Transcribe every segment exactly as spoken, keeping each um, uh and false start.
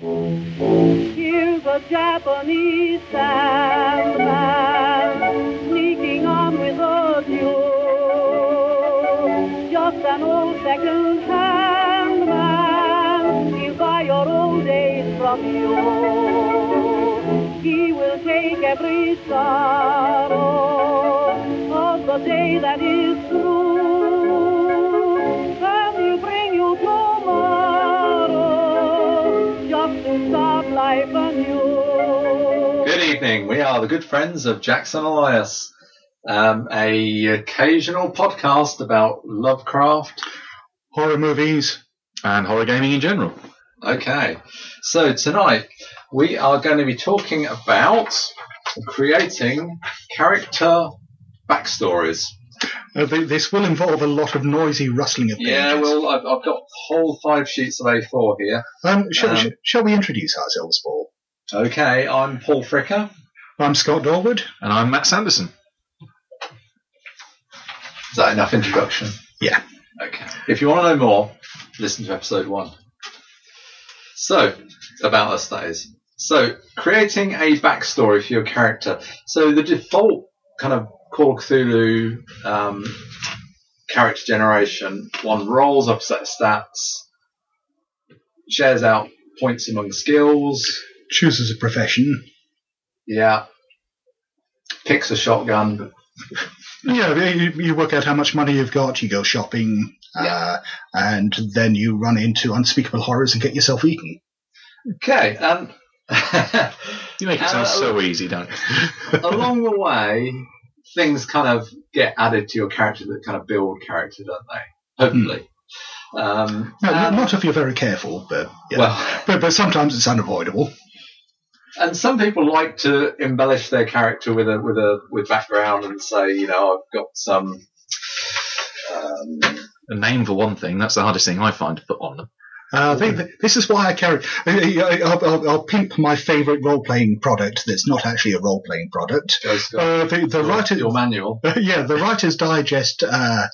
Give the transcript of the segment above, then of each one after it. Here's a Japanese sandman sneaking on with a duel. Just an old second-hand man, he'll buy your old days from you. He will take every sorrow of the day that is through, and he'll bring you tomorrow just to start life anew. Good evening. We are the good friends of Jackson Elias, um, a occasional podcast about Lovecraft, horror movies, and horror gaming in general. Okay, so tonight we are going to be talking about creating character backstories. Uh, th- this will involve a lot of noisy rustling of pages. Yeah, well, I've, I've got whole five sheets of A four here. Um, shall, um, sh- shall we introduce ourselves, Paul? Okay, I'm Paul Fricker. I'm Scott Dahlwood. And I'm Max Anderson. Is that enough introduction? Yeah. Okay. If you want to know more, listen to episode one. So, about us, that is. So, creating a backstory for your character. So, the default kind of Call of Cthulhu um, character generation, one rolls up a set of stats, shares out points among skills, chooses a profession, yeah, picks a shotgun. Yeah, you, you work out how much money you've got, you go shopping, yeah. uh, and then you run into unspeakable horrors and get yourself eaten. Okay, um, you make it sound uh, so easy, don't you? Along the way, things kind of get added to your character that kind of build character, don't they? Hopefully. Mm. Um, no, and, not if you're very careful, but, yeah. well, but but sometimes it's unavoidable. And some people like to embellish their character with a with a with background and say, you know, I've got some um, a name for one thing. That's the hardest thing I find to put on them. Uh, I think th- this is why I carry. I'll, I'll, I'll pimp my favourite role-playing product. That's not actually a role-playing product. Yes, uh, the the yeah, writer, your manual. Uh, yeah, the Writer's Digest. Uh,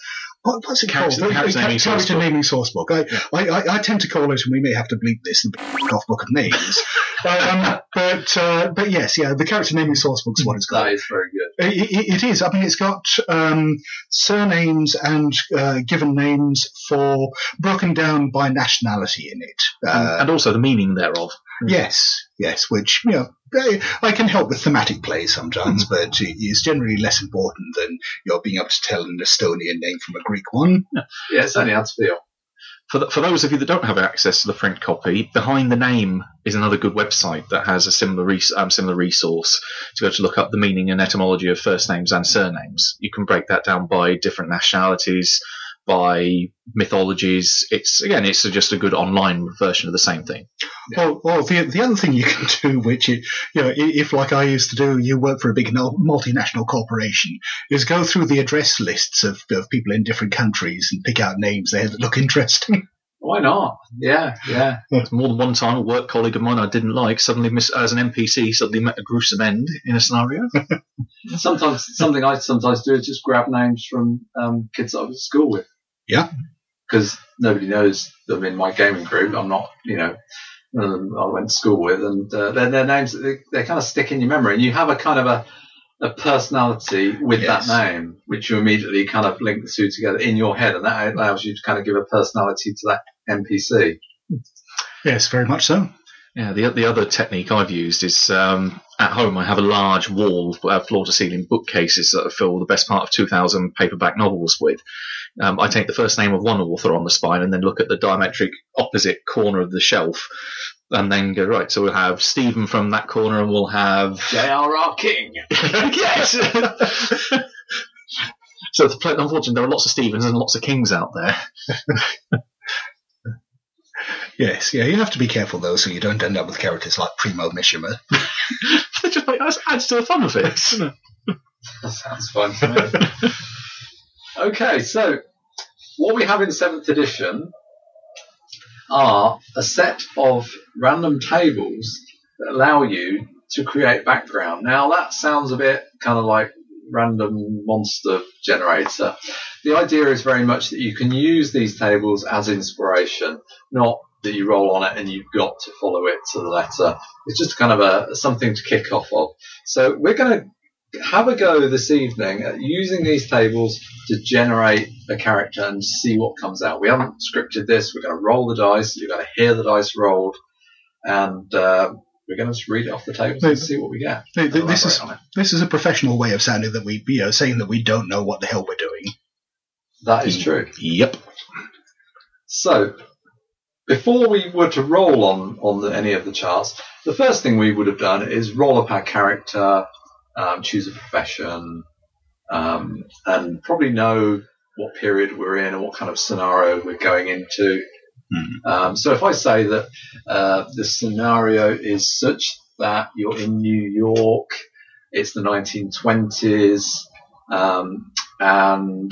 what, what's it character, called? Character, character, character naming sourcebook. I, yeah. I, I I tend to call it, and we may have to bleep this, the off book of names. um, but uh, but yes, yeah, the character naming sourcebook is what it's called. That is very good. It, it, it is. I mean, it's got um, surnames and uh, given names for broken down by nationality in it, uh, and, and also the meaning thereof. Yes, yes, which you know, I, I can help with thematic play sometimes, mm-hmm. but it's generally less important than you're being able to tell an Estonian name from a Greek one. Yeah, yeah it's only how to feel. For, the, for those of you that don't have access to the print copy, Behind the Name is another good website that has a similar, res- um, similar resource to go to look up the meaning and etymology of first names and surnames. You can break that down by different nationalities, by mythologies. It's again, it's just a good online version of the same thing. Yeah. Well, well the, the other thing you can do, which you, you know, if like I used to do, you work for a big multinational corporation, is go through the address lists of, of people in different countries and pick out names there that look interesting. Why not? Yeah, yeah. More than one time, a work colleague of mine I didn't like suddenly, miss, as an N P C, suddenly met a gruesome end in a scenario. Sometimes, something I sometimes do is just grab names from um, kids that I was at school with. Yeah, because nobody knows them in my gaming group. I'm not, you know, none of them I went to school with, and uh, they're, they're names that they, they kind of stick in your memory, and you have a kind of a, a personality with yes. that name, which you immediately kind of link the two together in your head, and that allows you to kind of give a personality to that N P C. Yes, very much so. Yeah, the the other technique I've used is um, at home I have a large wall, uh, floor-to-ceiling bookcases that I fill the best part of two thousand paperback novels with. Um, I take the first name of one author on the spine and then look at the diametric opposite corner of the shelf and then go, right, so we'll have Stephen from that corner and we'll have J R R King. Yes! So unfortunately there are lots of Stephens and lots of Kings out there. Yes, yeah, you have to be careful, though, so you don't end up with characters like Primo Mishima. That adds to the fun of it, doesn't it? That sounds fun to me. Okay, so what we have in seventh edition are a set of random tables that allow you to create background. Now, that sounds a bit kind of like random monster generator. The idea is very much that you can use these tables as inspiration, not that you roll on it, and you've got to follow it to the letter. It's just kind of a something to kick off of. So we're going to have a go this evening at using these tables to generate a character and see what comes out. We haven't scripted this. We're going to roll the dice. You're going to hear the dice rolled, and uh, we're going to just read it off the tables no, and see what we get. No, this is this is a professional way of sounding that we, you know, saying that we don't know what the hell we're doing. That is true. Yep. So, before we were to roll on, on the, any of the charts, the first thing we would have done is roll up our character, um, choose a profession, um, and probably know what period we're in and what kind of scenario we're going into. Mm-hmm. Um, so if I say that uh, the scenario is such that you're in New York, it's the nineteen twenties, um, and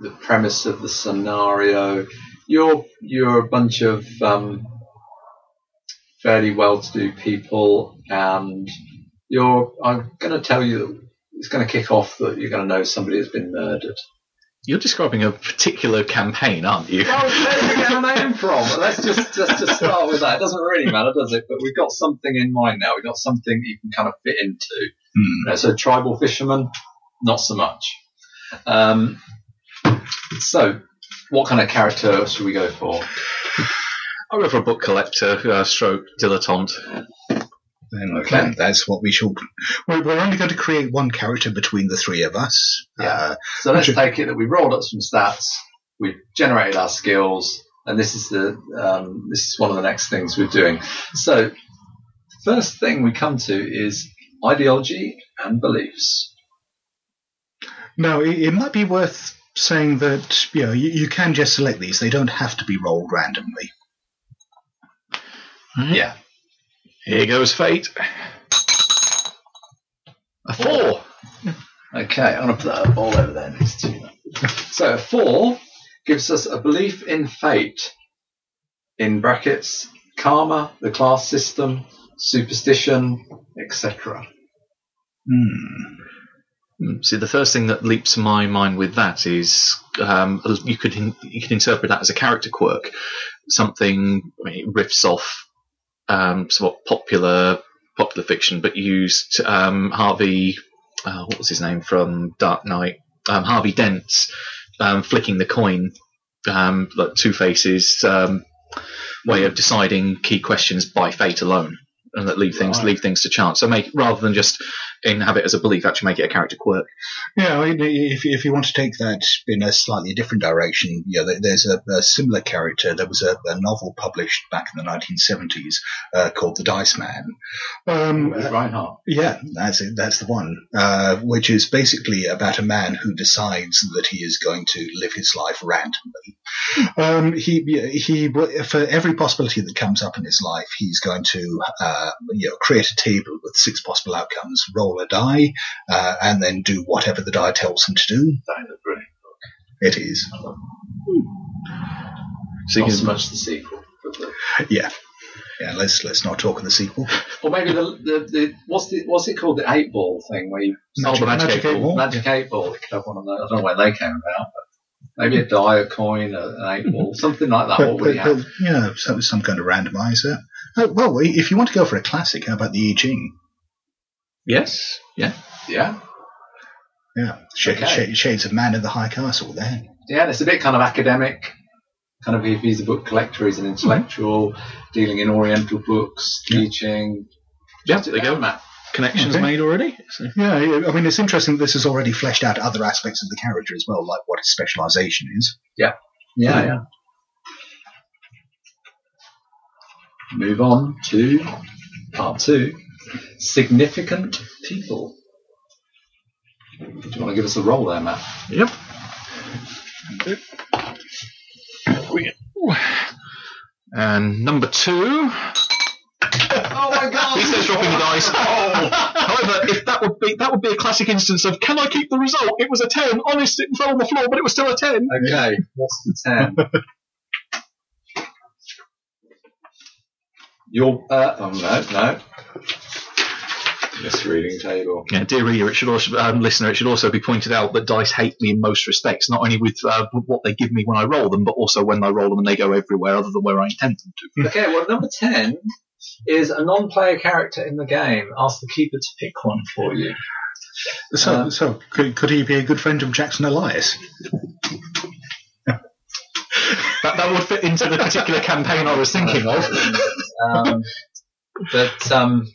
the premise of the scenario... You're you're a bunch of um, fairly well-to-do people, and you're. I'm going to tell you it's going to kick off that you're going to know somebody has been murdered. You're describing a particular campaign, aren't you? Well, where's we get our name from? Let's just let's just start with that. It doesn't really matter, does it? But we've got something in mind now. We've got something that you can kind of fit into. Mm. You know, so tribal fisherman, not so much. Um, so. What kind of character should we go for? I'll go for a book collector, uh, stroke, dilettante. Then, okay. Then that's what we should... We're, we're only going to create one character between the three of us. Yeah. Uh, so let's should... take it that we rolled up some stats, we've generated our skills, and this is the um, this is one of the next things we're doing. So first thing we come to is ideology and beliefs. Now, it, it might be worth... saying that, you know, you, you can just select these. They don't have to be rolled randomly. Mm-hmm. Yeah. Here goes fate. A four. four. Okay, I'm going to put that all over there next to you. So a four gives us a belief in fate. In brackets, karma, the class system, superstition, et cetera. Hmm. See, the first thing that leaps to my mind with that is um, you could in, you could interpret that as a character quirk, something I mean, it riffs off um, somewhat popular popular fiction, but used um, Harvey, uh, what was his name from Dark Knight, um, Harvey Dent's um, flicking the coin, um, like Two Faces um, way of deciding key questions by fate alone. And that leave things right. leave things to chance. So make rather than just have it as a belief, actually make it a character quirk. Yeah, I mean, if if you want to take that in a slightly different direction, yeah, there's a, a similar character. There was a, a novel published back in the nineteen seventies uh, called The Dice Man. Um, uh, Reinhardt. Yeah, that's it, that's the one. Uh, which is basically about a man who decides that he is going to live his life randomly. Um, he he for every possibility that comes up in his life, he's going to. Uh, Uh, you know, create a table with six possible outcomes, roll a die, uh, and then do whatever the die tells him to do. That is a brilliant book. It is. So not so much the sequel. Yeah. Yeah, let's let's not talk of the sequel. Or maybe the, the, the what's the what's it called? The eight ball thing where you oh, the magic, magic eight ball. ball. Magic yeah. eight ball. They could have one of those. I don't know where they came about, but maybe a die, a coin, an eight ball, something like that. But, what would you have? Yeah, so some kind of randomizer. Oh, well, if you want to go for a classic, how about the I Ching? Yes. Yeah. Yeah. Yeah. Sh- okay. sh- shades of Man in the High Castle there. Yeah, it's a bit kind of academic. Kind of if he's a book collector, he's an intellectual, mm-hmm. dealing in Oriental books, yeah. I Ching. Yeah, there you go, Matt. Connections okay. made already. So. Yeah, I mean, it's interesting that this has already fleshed out other aspects of the character as well, like what his specialisation is. Yeah. Yeah, yeah. yeah. Move on to part two, significant people. Do you want to give us a roll there, Matt? Yep. Okay. And number two. Oh my God! He starts dropping the dice. Oh. However, if that would be that would be a classic instance of can I keep the result? It was a ten. Honest, it fell on the floor, but it was still a ten. Okay, what's the ten? Your, uh, oh, no, no. Misreading table. Yeah, dear reader, it should also, um, listener, it should also be pointed out that dice hate me in most respects, not only with uh, what they give me when I roll them, but also when I roll them and they go everywhere other than where I intend them to. Okay, well, number ten is a non-player character in the game. Ask the keeper to pick one for you. So, uh, so could, could he be a good friend of Jackson Elias? That, that would fit into the particular campaign I was thinking of. Um, but um,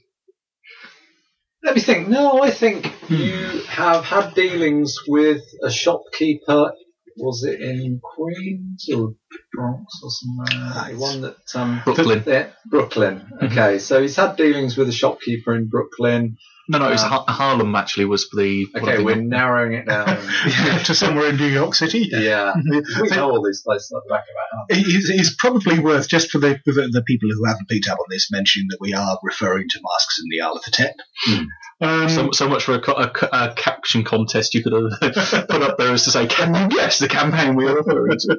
let me think. No, I think hmm. you have had dealings with a shopkeeper. Was it in Queens or Bronx or somewhere? One that um, Brooklyn. Yeah, Brooklyn. Okay, mm-hmm. So he's had dealings with a shopkeeper in Brooklyn. No, no, it was um, ha- Harlem. Actually, was the okay. We're name? narrowing it down yeah, to somewhere in New York City. Yeah, we know all these places at the back of our house. It's, it's probably worth just for the, for the people who haven't picked up on this mentioning that we are referring to Masks in the Isle of the Ten. Mm. Um, so, so much for a, a, a caption contest you could have put up there as to say, "Can you guess the campaign we are referring to?"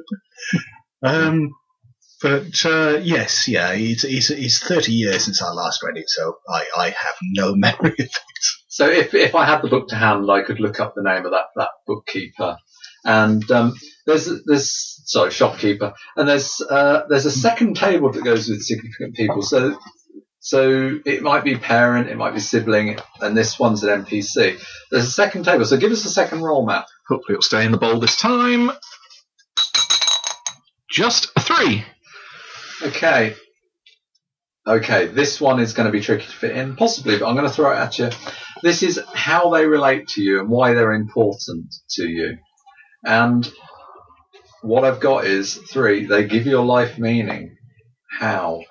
um, But uh, yes, yeah, it's, it's it's thirty years since I last read it, so I, I have no memory of this. So if if I had the book to hand, I could look up the name of that, that bookkeeper, and um, there's there's sorry shopkeeper, and there's uh, there's a second table that goes with significant people. So so it might be parent, it might be sibling, and this one's an N P C. There's a second table, so give us a second roll map. Hopefully it'll stay in the bowl this time. Just a three. Okay. Okay, this one is going to be tricky to fit in, possibly, but I'm going to throw it at you. This is how they relate to you and why they're important to you. And what I've got is, three, they give your life meaning. How?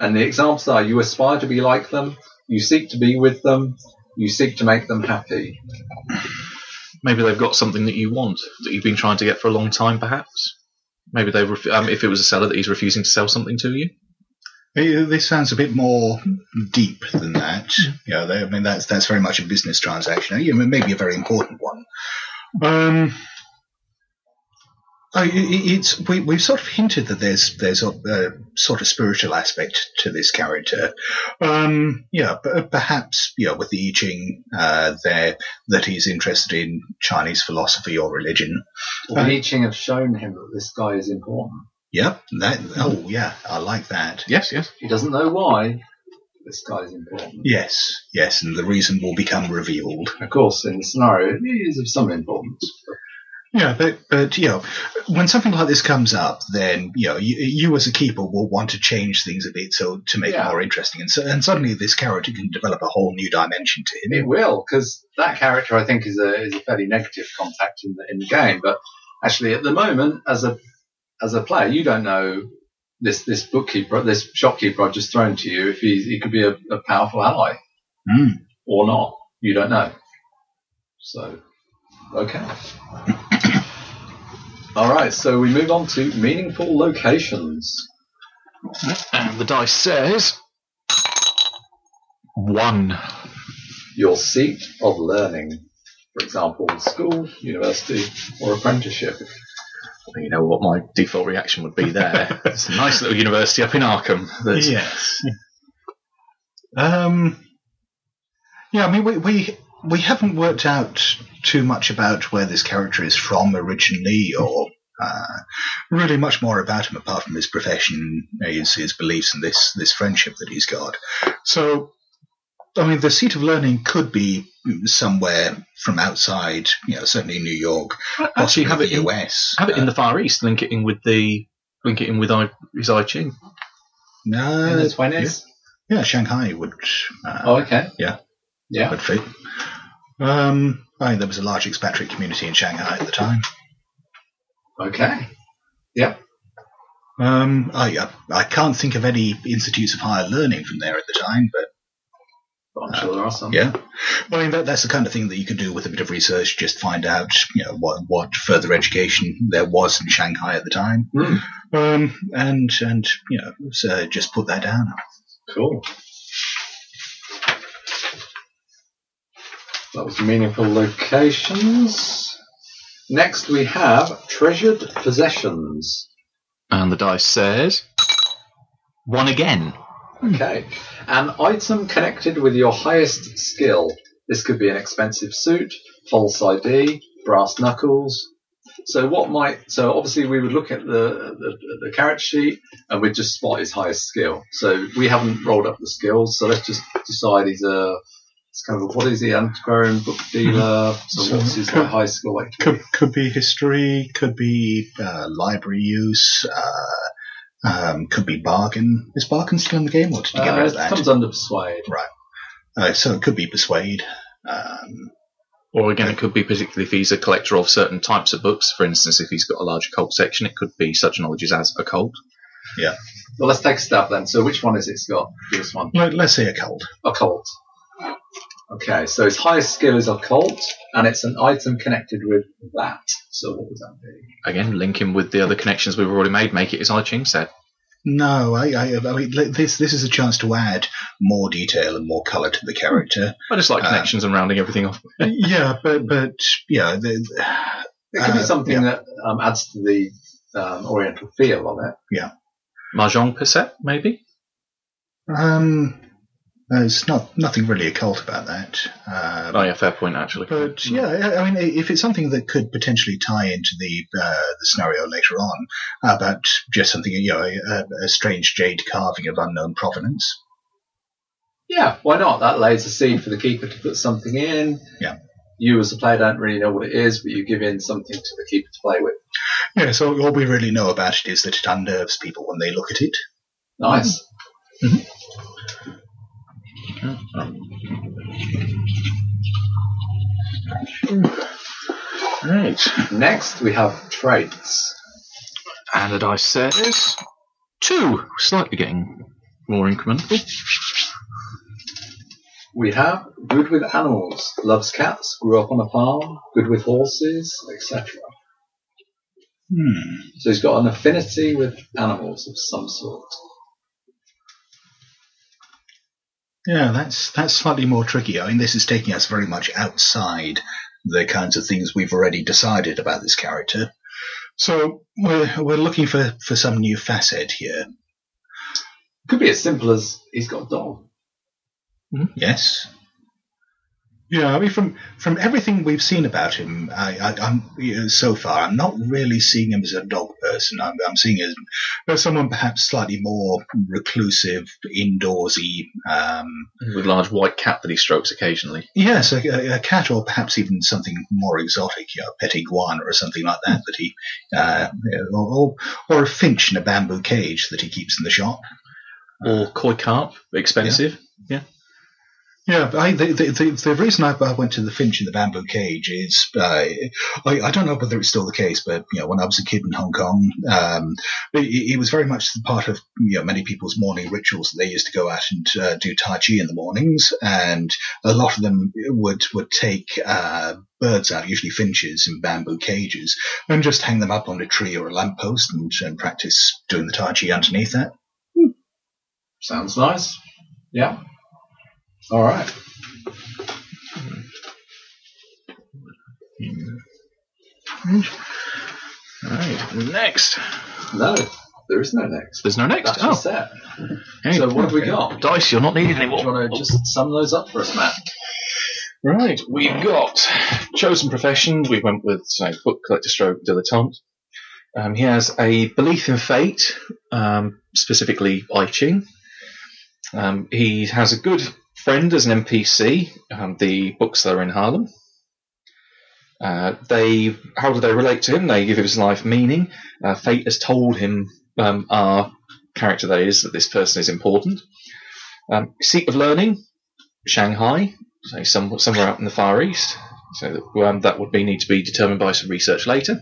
And the examples are, you aspire to be like them, you seek to be with them, you seek to make them happy. Maybe they've got something that you want, that you've been trying to get for a long time, perhaps? Maybe they, ref- um, if it was a seller that he's refusing to sell something to you. This sounds a bit more deep than that. You know, they, I mean, that's that's very much a business transaction. You know, maybe a very important one. Um, I, it's we we've sort of hinted that there's there's a, a sort of spiritual aspect to this character. Um, yeah, but perhaps yeah, you know, with the I Ching uh, there, that he's interested in Chinese philosophy or religion. Well, the I Ching have shown him that this guy is important. Yep. That, oh, yeah. I like that. Yes, yes. He doesn't know why this guy is important. Yes, yes, and the reason will become revealed. Of course, in the scenario, it is of some importance. Yeah, but, but, you know, when something like this comes up, then, you know, you, you as a keeper will want to change things a bit so to make yeah. it more interesting. And, so, and suddenly this character can develop a whole new dimension to him. It will, because that character, I think, is a is a fairly negative contact in the, in the game. But actually, at the moment, as a as a player, you don't know this, this bookkeeper, this shopkeeper I've just thrown to you, if he's, he could be a, a powerful ally mm. or not. You don't know. So, okay. All right, so we move on to meaningful locations. And the dice says... One. Your seat of learning. For example, school, university, or apprenticeship. You know what my default reaction would be there. It's a nice little university up in Arkham. There's... Yes. Um. Yeah, I mean, we... we We haven't worked out too much about where this character is from originally, or uh, really much more about him apart from his profession, his, his beliefs, and this, this friendship that he's got. So, I mean, the seat of learning could be somewhere from outside, you know, certainly New York, actually have it in the U S. Have it in the Far East, link it in with the link it in with I, his I Ching. No, in the twenties. Yeah, yeah, Shanghai would. Uh, oh, okay. Yeah. Yeah. Good feat. Um, I mean, there was a large expatriate community in Shanghai at the time. Okay. Yep. Um, I, I I can't think of any institutes of higher learning from there at the time, but... Well, I'm uh, sure there are some. Yeah. Well, I mean, that, that's the kind of thing that you can do with a bit of research, just find out, you know, what, what further education there was in Shanghai at the time. Mm. Um, and, and, you know, so just put that down. Cool. That was meaningful locations. Next we have treasured possessions. And the dice says... One again. Okay. An item connected with your highest skill. This could be an expensive suit, false I D, brass knuckles. So what might? So obviously we would look at the, the the character sheet and we'd just spot his highest skill. So we haven't rolled up the skills. So let's just decide he's a. It's kind of a, what is he? Antiquarian, book dealer. So, so what's his could, high skill? Like? Could could be history. Could be uh, library use. Uh, Um, could be bargain. Is bargain still in the game, or did you get uh, rid of that? It comes under persuade, right? Uh, so it could be persuade, um, or again, it could be particularly if he's a collector of certain types of books. For instance, if he's got a large occult section, it could be such knowledge as occult. Yeah. Well, let's take a stab then. So, which one is it, Scott? This one. Let, let's say occult. Occult. Okay. So his highest skill is occult, and it's an item connected with that. So what would that be? Again, link him with the other connections we've already made. Make it as I Ching said. No, I, I, I mean, this this is a chance to add more detail and more colour to the character. I just like connections um, and rounding everything off. yeah, but but yeah, the, it could uh, be something yeah. that um, adds to the um, Oriental feel of it. Yeah, mahjong per se, maybe. Um. There's not nothing really occult about that. Um, oh, yeah, fair point, actually. But, yeah, I mean, if it's something that could potentially tie into the uh, the scenario later on, uh, about just something, you know, a, a strange jade carving of unknown provenance. Yeah, why not? That lays a seed for the keeper to put something in. Yeah. You as a player don't really know what it is, but you give in something to the keeper to play with. Yeah, so all we really know about it is that it unnerves people when they look at it. Nice. Mm-hmm. Right. Next, we have traits. And the dice says two. Slightly getting more incremental. We have good with animals, loves cats, grew up on a farm, good with horses, et cetera. Hmm. So he's got an affinity with animals of some sort. Yeah, that's that's slightly more tricky. I mean, this is taking us very much outside the kinds of things we've already decided about this character. So we're we're looking for, for some new facet here. Could be as simple as he's got a dog. Mm-hmm. Yes. Yeah, I mean, from, from everything we've seen about him I, I, I'm, you know, so far, I'm not really seeing him as a dog person. I'm, I'm seeing him as someone perhaps slightly more reclusive, indoorsy. Um, With a large white cat that he strokes occasionally. Yes, a, a cat or perhaps even something more exotic, you know, a pet iguana or something like that, that he, uh, or, or a finch in a bamboo cage that he keeps in the shop. Or koi carp, expensive, yeah. yeah. Yeah, I, the, the the reason I went to the finch in the bamboo cage is uh, I I don't know whether it's still the case, but you know when I was a kid in Hong Kong, um, it, it was very much part of you know many people's morning rituals that they used to go out and uh, do tai chi in the mornings, and a lot of them would would take. Uh, Birds out, usually finches in bamboo cages, and just hang them up on a tree or a lamppost and, and practice doing the tai chi underneath that. Hmm. Sounds nice. Yeah. All right. All right. Next. No, there is no next. There's no next. That's oh. set. Hey, so what have we got? Dice, you're not needed anymore. Do you want to just sum those up for us, Matt? Right. We've got chosen profession. We went with say, book collector stroke dilettante. Um, he has a belief in fate, um, specifically I Ching. Um, he has a good friend as an N P C, um, the books that are in Harlem. Uh, they, how do they relate to him? They give his life meaning. Uh, fate has told him, um, our character that is, that this person is important. Um, seat of learning, Shanghai, so some, somewhere out in the Far East. So that, um, that would be need to be determined by some research later.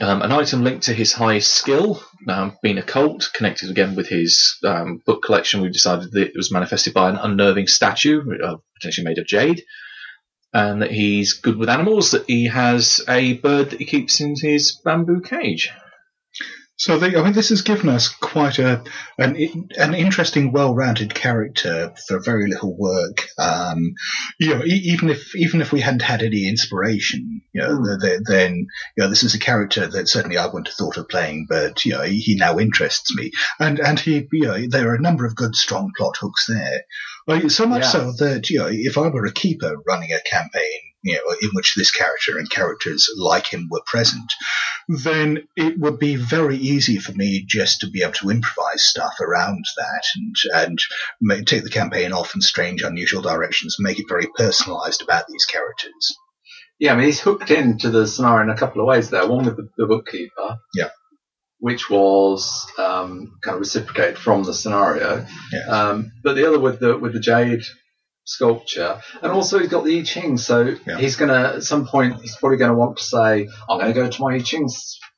Um, an item linked to his highest skill, um, being occult, connected again with his um, book collection. We decided that it was manifested by an unnerving statue, uh, potentially made of jade, and that he's good with animals, that he has a bird that he keeps in his bamboo cage. So the, I mean, this has given us quite a an an interesting, well-rounded character for very little work. Um, you know, even if even if we hadn't had any inspiration, you know, mm. the, the, then you know, this is a character that certainly I wouldn't have thought of playing, but you know, he, he now interests me, and and he, you know, there are a number of good, strong plot hooks there. Like, so much yeah. so that you know, if I were a keeper running a campaign, you know, in which this character and characters like him were present, then it would be very easy for me just to be able to improvise stuff around that and and take the campaign off in strange, unusual directions, make it very personalized about these characters. Yeah, I mean, he's hooked into the scenario in a couple of ways there. One with the, the bookkeeper, yeah, which was um, kind of reciprocated from the scenario. Yes. Um, but the other with the with the jade sculpture, and also he's got the I Ching, so yeah. he's going to, at some point, he's probably going to want to say, I'm going to go to my I Ching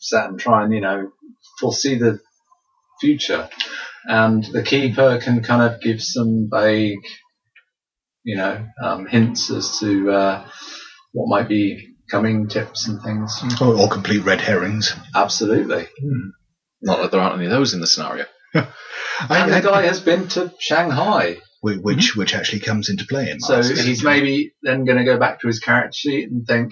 set and try and, you know, foresee the future. And the keeper can kind of give some vague, you know, um, hints as to uh, what might be coming, tips and things. Or, or complete red herrings. Absolutely. Mm. Not that there aren't any of those in the scenario. I, and the I, guy I, has been to Shanghai. Which mm-hmm. which actually comes into play in so he's maybe then going to go back to his character sheet and think,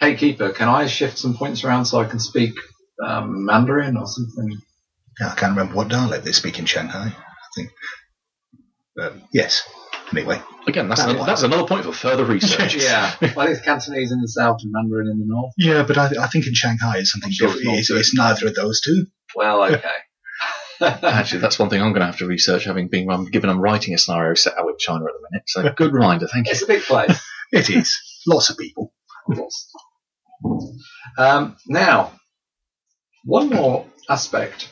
hey, keeper, can I shift some points around so I can speak um, Mandarin or something? I can't remember what dialect they speak in Shanghai, I think. Um, yes. Anyway. Again, that's, that's, an, that's another point for further research. yeah. Well, it's Cantonese in the south and Mandarin in the north. Yeah, but I, th- I think in Shanghai it's something sure different. It's, it's neither of those two. Well, okay. Actually, that's one thing I'm going to have to research, having been um, given I'm writing a scenario set out with China at the minute. So, good reminder, thank you. It's a big place. It is. Lots of people. Lots. Um, now, one more aspect.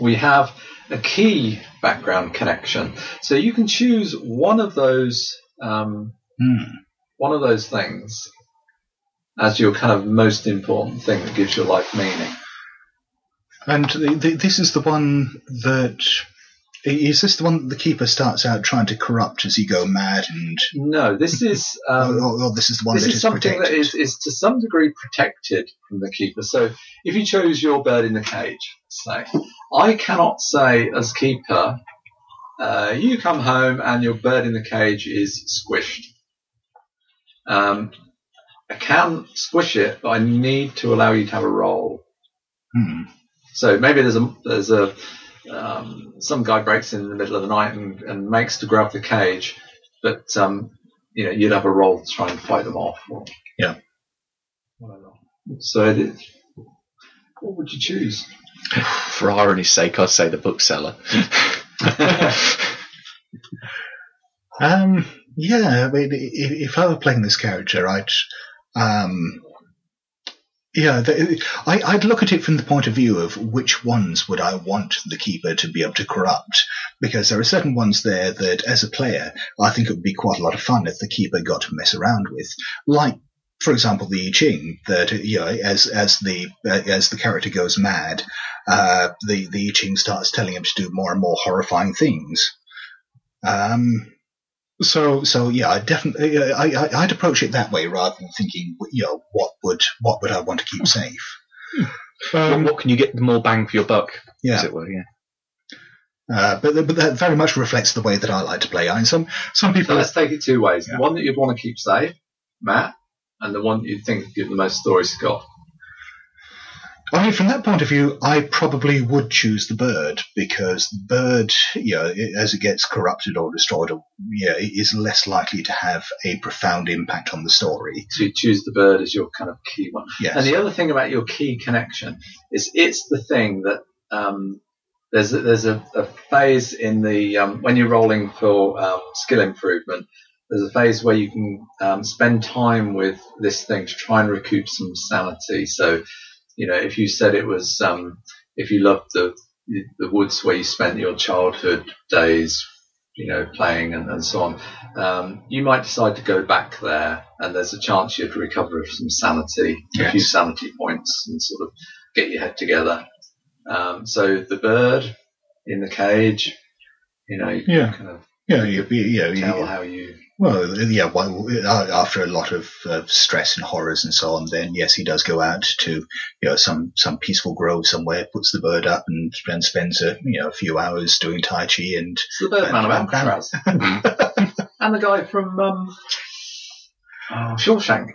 We have a key background connection. So you can choose one of those, um, mm. one of those things as your kind of most important thing that gives your life meaning. And the, the, this is the one that is this the one that the keeper starts out trying to corrupt as he go mad and no, this is um, or, or this is the one this that is, is something protected. That is, is to some degree protected from the keeper. So if you chose your bird in the cage, say, I cannot say as keeper, uh, you come home and your bird in the cage is squished. Um, I can squish it, but I need to allow you to have a roll. Hmm. So maybe there's a there's a um, some guy breaks in the middle of the night and, and makes to grab the cage, but um, you know you'd have a role to try and fight them off. Or, yeah. Whatever. So it, what would you choose? For irony's sake, I'd say the bookseller. um. Yeah. I mean, if I were playing this character, I'd. Um, Yeah, the, I, I'd look at it from the point of view of which ones would I want the keeper to be able to corrupt, because there are certain ones there that, as a player, I think it would be quite a lot of fun if the keeper got to mess around with, like, for example, the I Ching. That you know, as as the uh, as the character goes mad, uh, the the I Ching starts telling him to do more and more horrifying things. Um. So, so yeah, I definitely, I, I, I'd approach it that way rather than thinking, you know, what would, what would I want to keep safe? Um, what, what can you get more bang for your buck? Yeah. As it were, yeah. Uh, but, but that very much reflects the way that I like to play. I mean, some, some people. So let's take it two ways. Yeah. The one that you'd want to keep safe, Matt, and the one that you'd think would give the most story, Scott. I mean, from that point of view, I probably would choose the bird, because the bird, you know, as it gets corrupted or destroyed, or, you know, is less likely to have a profound impact on the story. So you choose the bird as your kind of key one. Yes. And the other thing about your key connection is it's the thing that um, there's a, there's a, a phase in the um, – when you're rolling for um, skill improvement, there's a phase where you can um, spend time with this thing to try and recoup some sanity. So – you know, if you said it was, um, if you loved the the woods where you spent your childhood days, you know, playing and, and so on, um, you might decide to go back there, and there's a chance you'd recover some sanity, yes. a few sanity points, and sort of get your head together. Um, so the bird in the cage, you know, you yeah. can kind of yeah, you, you know, tell you, how you Well, yeah, well, after a lot of uh, stress and horrors and so on, then yes, he does go out to, you know, some, some peaceful grove somewhere, puts the bird up and, and spends a, you know, a few hours doing Tai Chi and... It's the Birdman of Alcatraz. And the guy from um, oh. Shawshank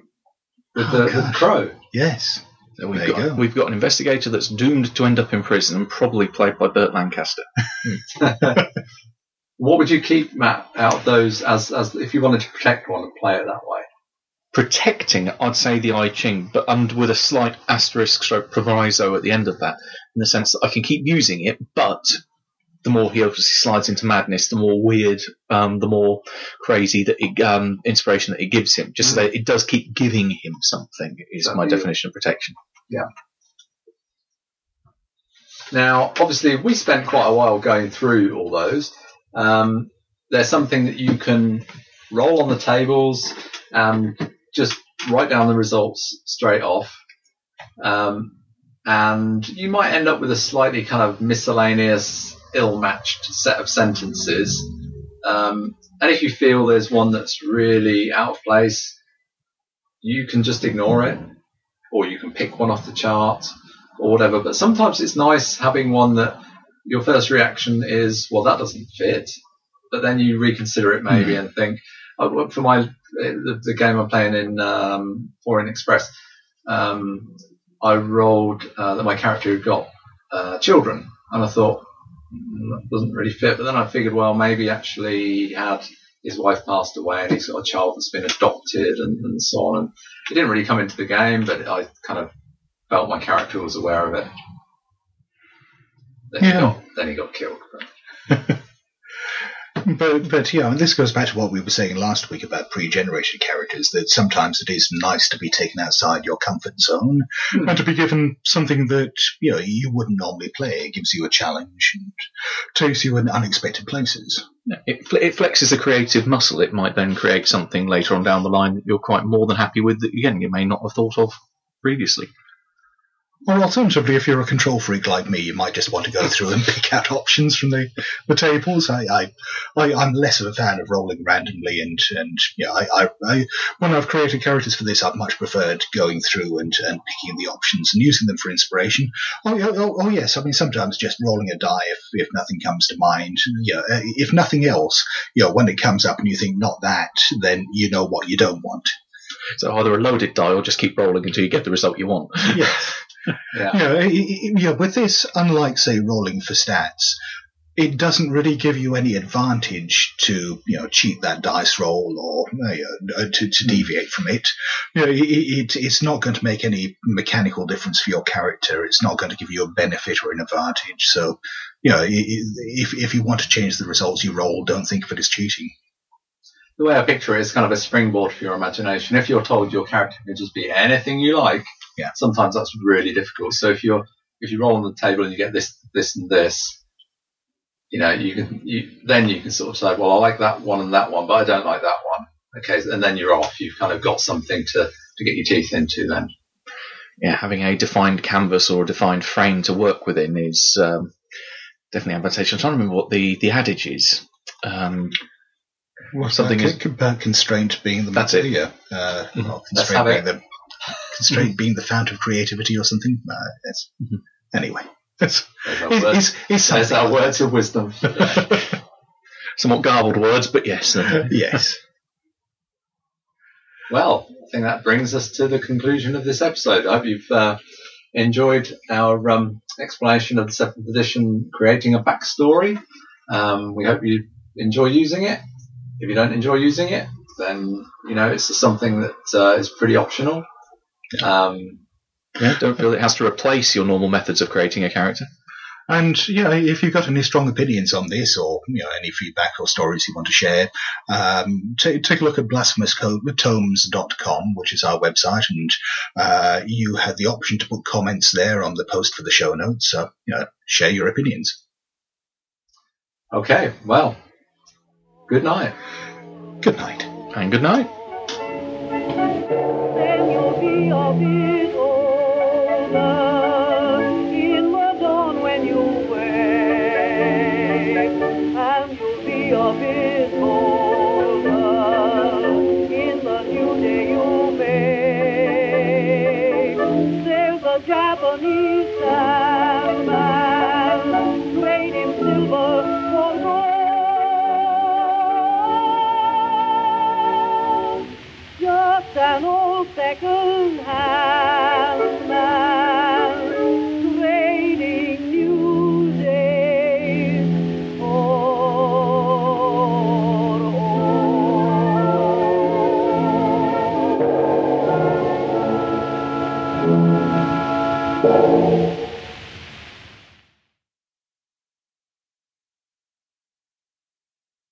with the, oh, the crow. Yes. So we've, there got, you go. We've got an investigator that's doomed to end up in prison and probably played by Bert Lancaster. What would you keep, Matt, out of those as, as if you wanted to protect one and play it that way? Protecting, I'd say the I Ching, but and with a slight asterisk stroke proviso at the end of that, in the sense that I can keep using it, but the more he obviously slides into madness, the more weird, um, the more crazy that it, um, inspiration that it gives him. Just mm. so that it does keep giving him something is That'd my definition of protection. Yeah. Now, obviously, we spent quite a while going through all those. Um, there's something that you can roll on the tables and just write down the results straight off. Um, and you might end up with a slightly kind of miscellaneous, ill-matched set of sentences. Um, and if you feel there's one that's really out of place, you can just ignore it, or you can pick one off the chart or whatever. But sometimes it's nice having one that your first reaction is, well, that doesn't fit. But then you reconsider it maybe mm-hmm. and think, oh, for my the, the game I'm playing in um, Foreign Express, um, I rolled uh, that my character had got uh, children. And I thought, mm, that doesn't really fit. But then I figured, well, maybe actually he had his wife passed away and he's got a child that's been adopted and, and so on. And it didn't really come into the game, but I kind of felt my character was aware of it. Then, yeah. he got, then he got killed. but, but, yeah, and this goes back to what we were saying last week about pre-generated characters, that sometimes it is nice to be taken outside your comfort zone mm. and to be given something that, you know, you wouldn't normally play. It gives you a challenge and takes you in unexpected places. It, it flexes a creative muscle. It might then create something later on down the line that you're quite more than happy with that, again, you may not have thought of previously. Or alternatively, if you're a control freak like me, you might just want to go through and pick out options from the, the tables. I, I, I, I'm less of a fan of rolling randomly, and, and yeah, I, I, I, when I've created characters for this, I've much preferred going through and, and picking the options and using them for inspiration. Oh, oh, oh yes, I mean, sometimes just rolling a die if, if nothing comes to mind. Yeah, if nothing else, you know, when it comes up and you think, not that, then you know what you don't want. So either a loaded die or just keep rolling until you get the result you want. Yes. Yeah. You know, it, it, you know, with this, unlike, say, rolling for stats, it doesn't really give you any advantage to, you know, cheat that dice roll or you know, to, to deviate from it. You know, it, it. It's not going to make any mechanical difference for your character. It's not going to give you a benefit or an advantage. So, you know, if, if you want to change the results you roll, don't think of it as cheating. The way I picture it is kind of a springboard for your imagination. If you're told your character can just be anything you like, yeah, sometimes that's really difficult. So if you're if you roll on the table and you get this, this, and this, you know, you can you, then you can sort of say, well, I like that one and that one, but I don't like that one. Okay, and then you're off. You've kind of got something to, to get your teeth into then. Yeah, having a defined canvas or a defined frame to work within is um, definitely advantageous. I'm trying to remember what the, the adage is. Um, What's something that? Is about constraint being the that's it. Yeah, uh, mm-hmm. well, constraint being the Constraint being the fount of creativity or something. Uh, that's, anyway. That's, it's, it's, it's our words of wisdom. Somewhat garbled words, but yes. Yes. Well, I think that brings us to the conclusion of this episode. I hope you've uh, enjoyed our um, explanation of the seventh edition, creating a backstory. Um, we hope you enjoy using it. If you don't enjoy using it, then, you know, it's something that uh, is pretty optional. Um, yeah, don't feel it has to replace your normal methods of creating a character. And yeah, if you've got any strong opinions on this, or you know, any feedback or stories you want to share, um, t- take a look at blasphemous tomes dot com, which is our website, and uh, you have the option to put comments there on the post for the show notes. So you know, share your opinions. Okay. Well. Good night. Good night. And good night. A bit older in the dawn when you wake, and you'll be a bit older. sky.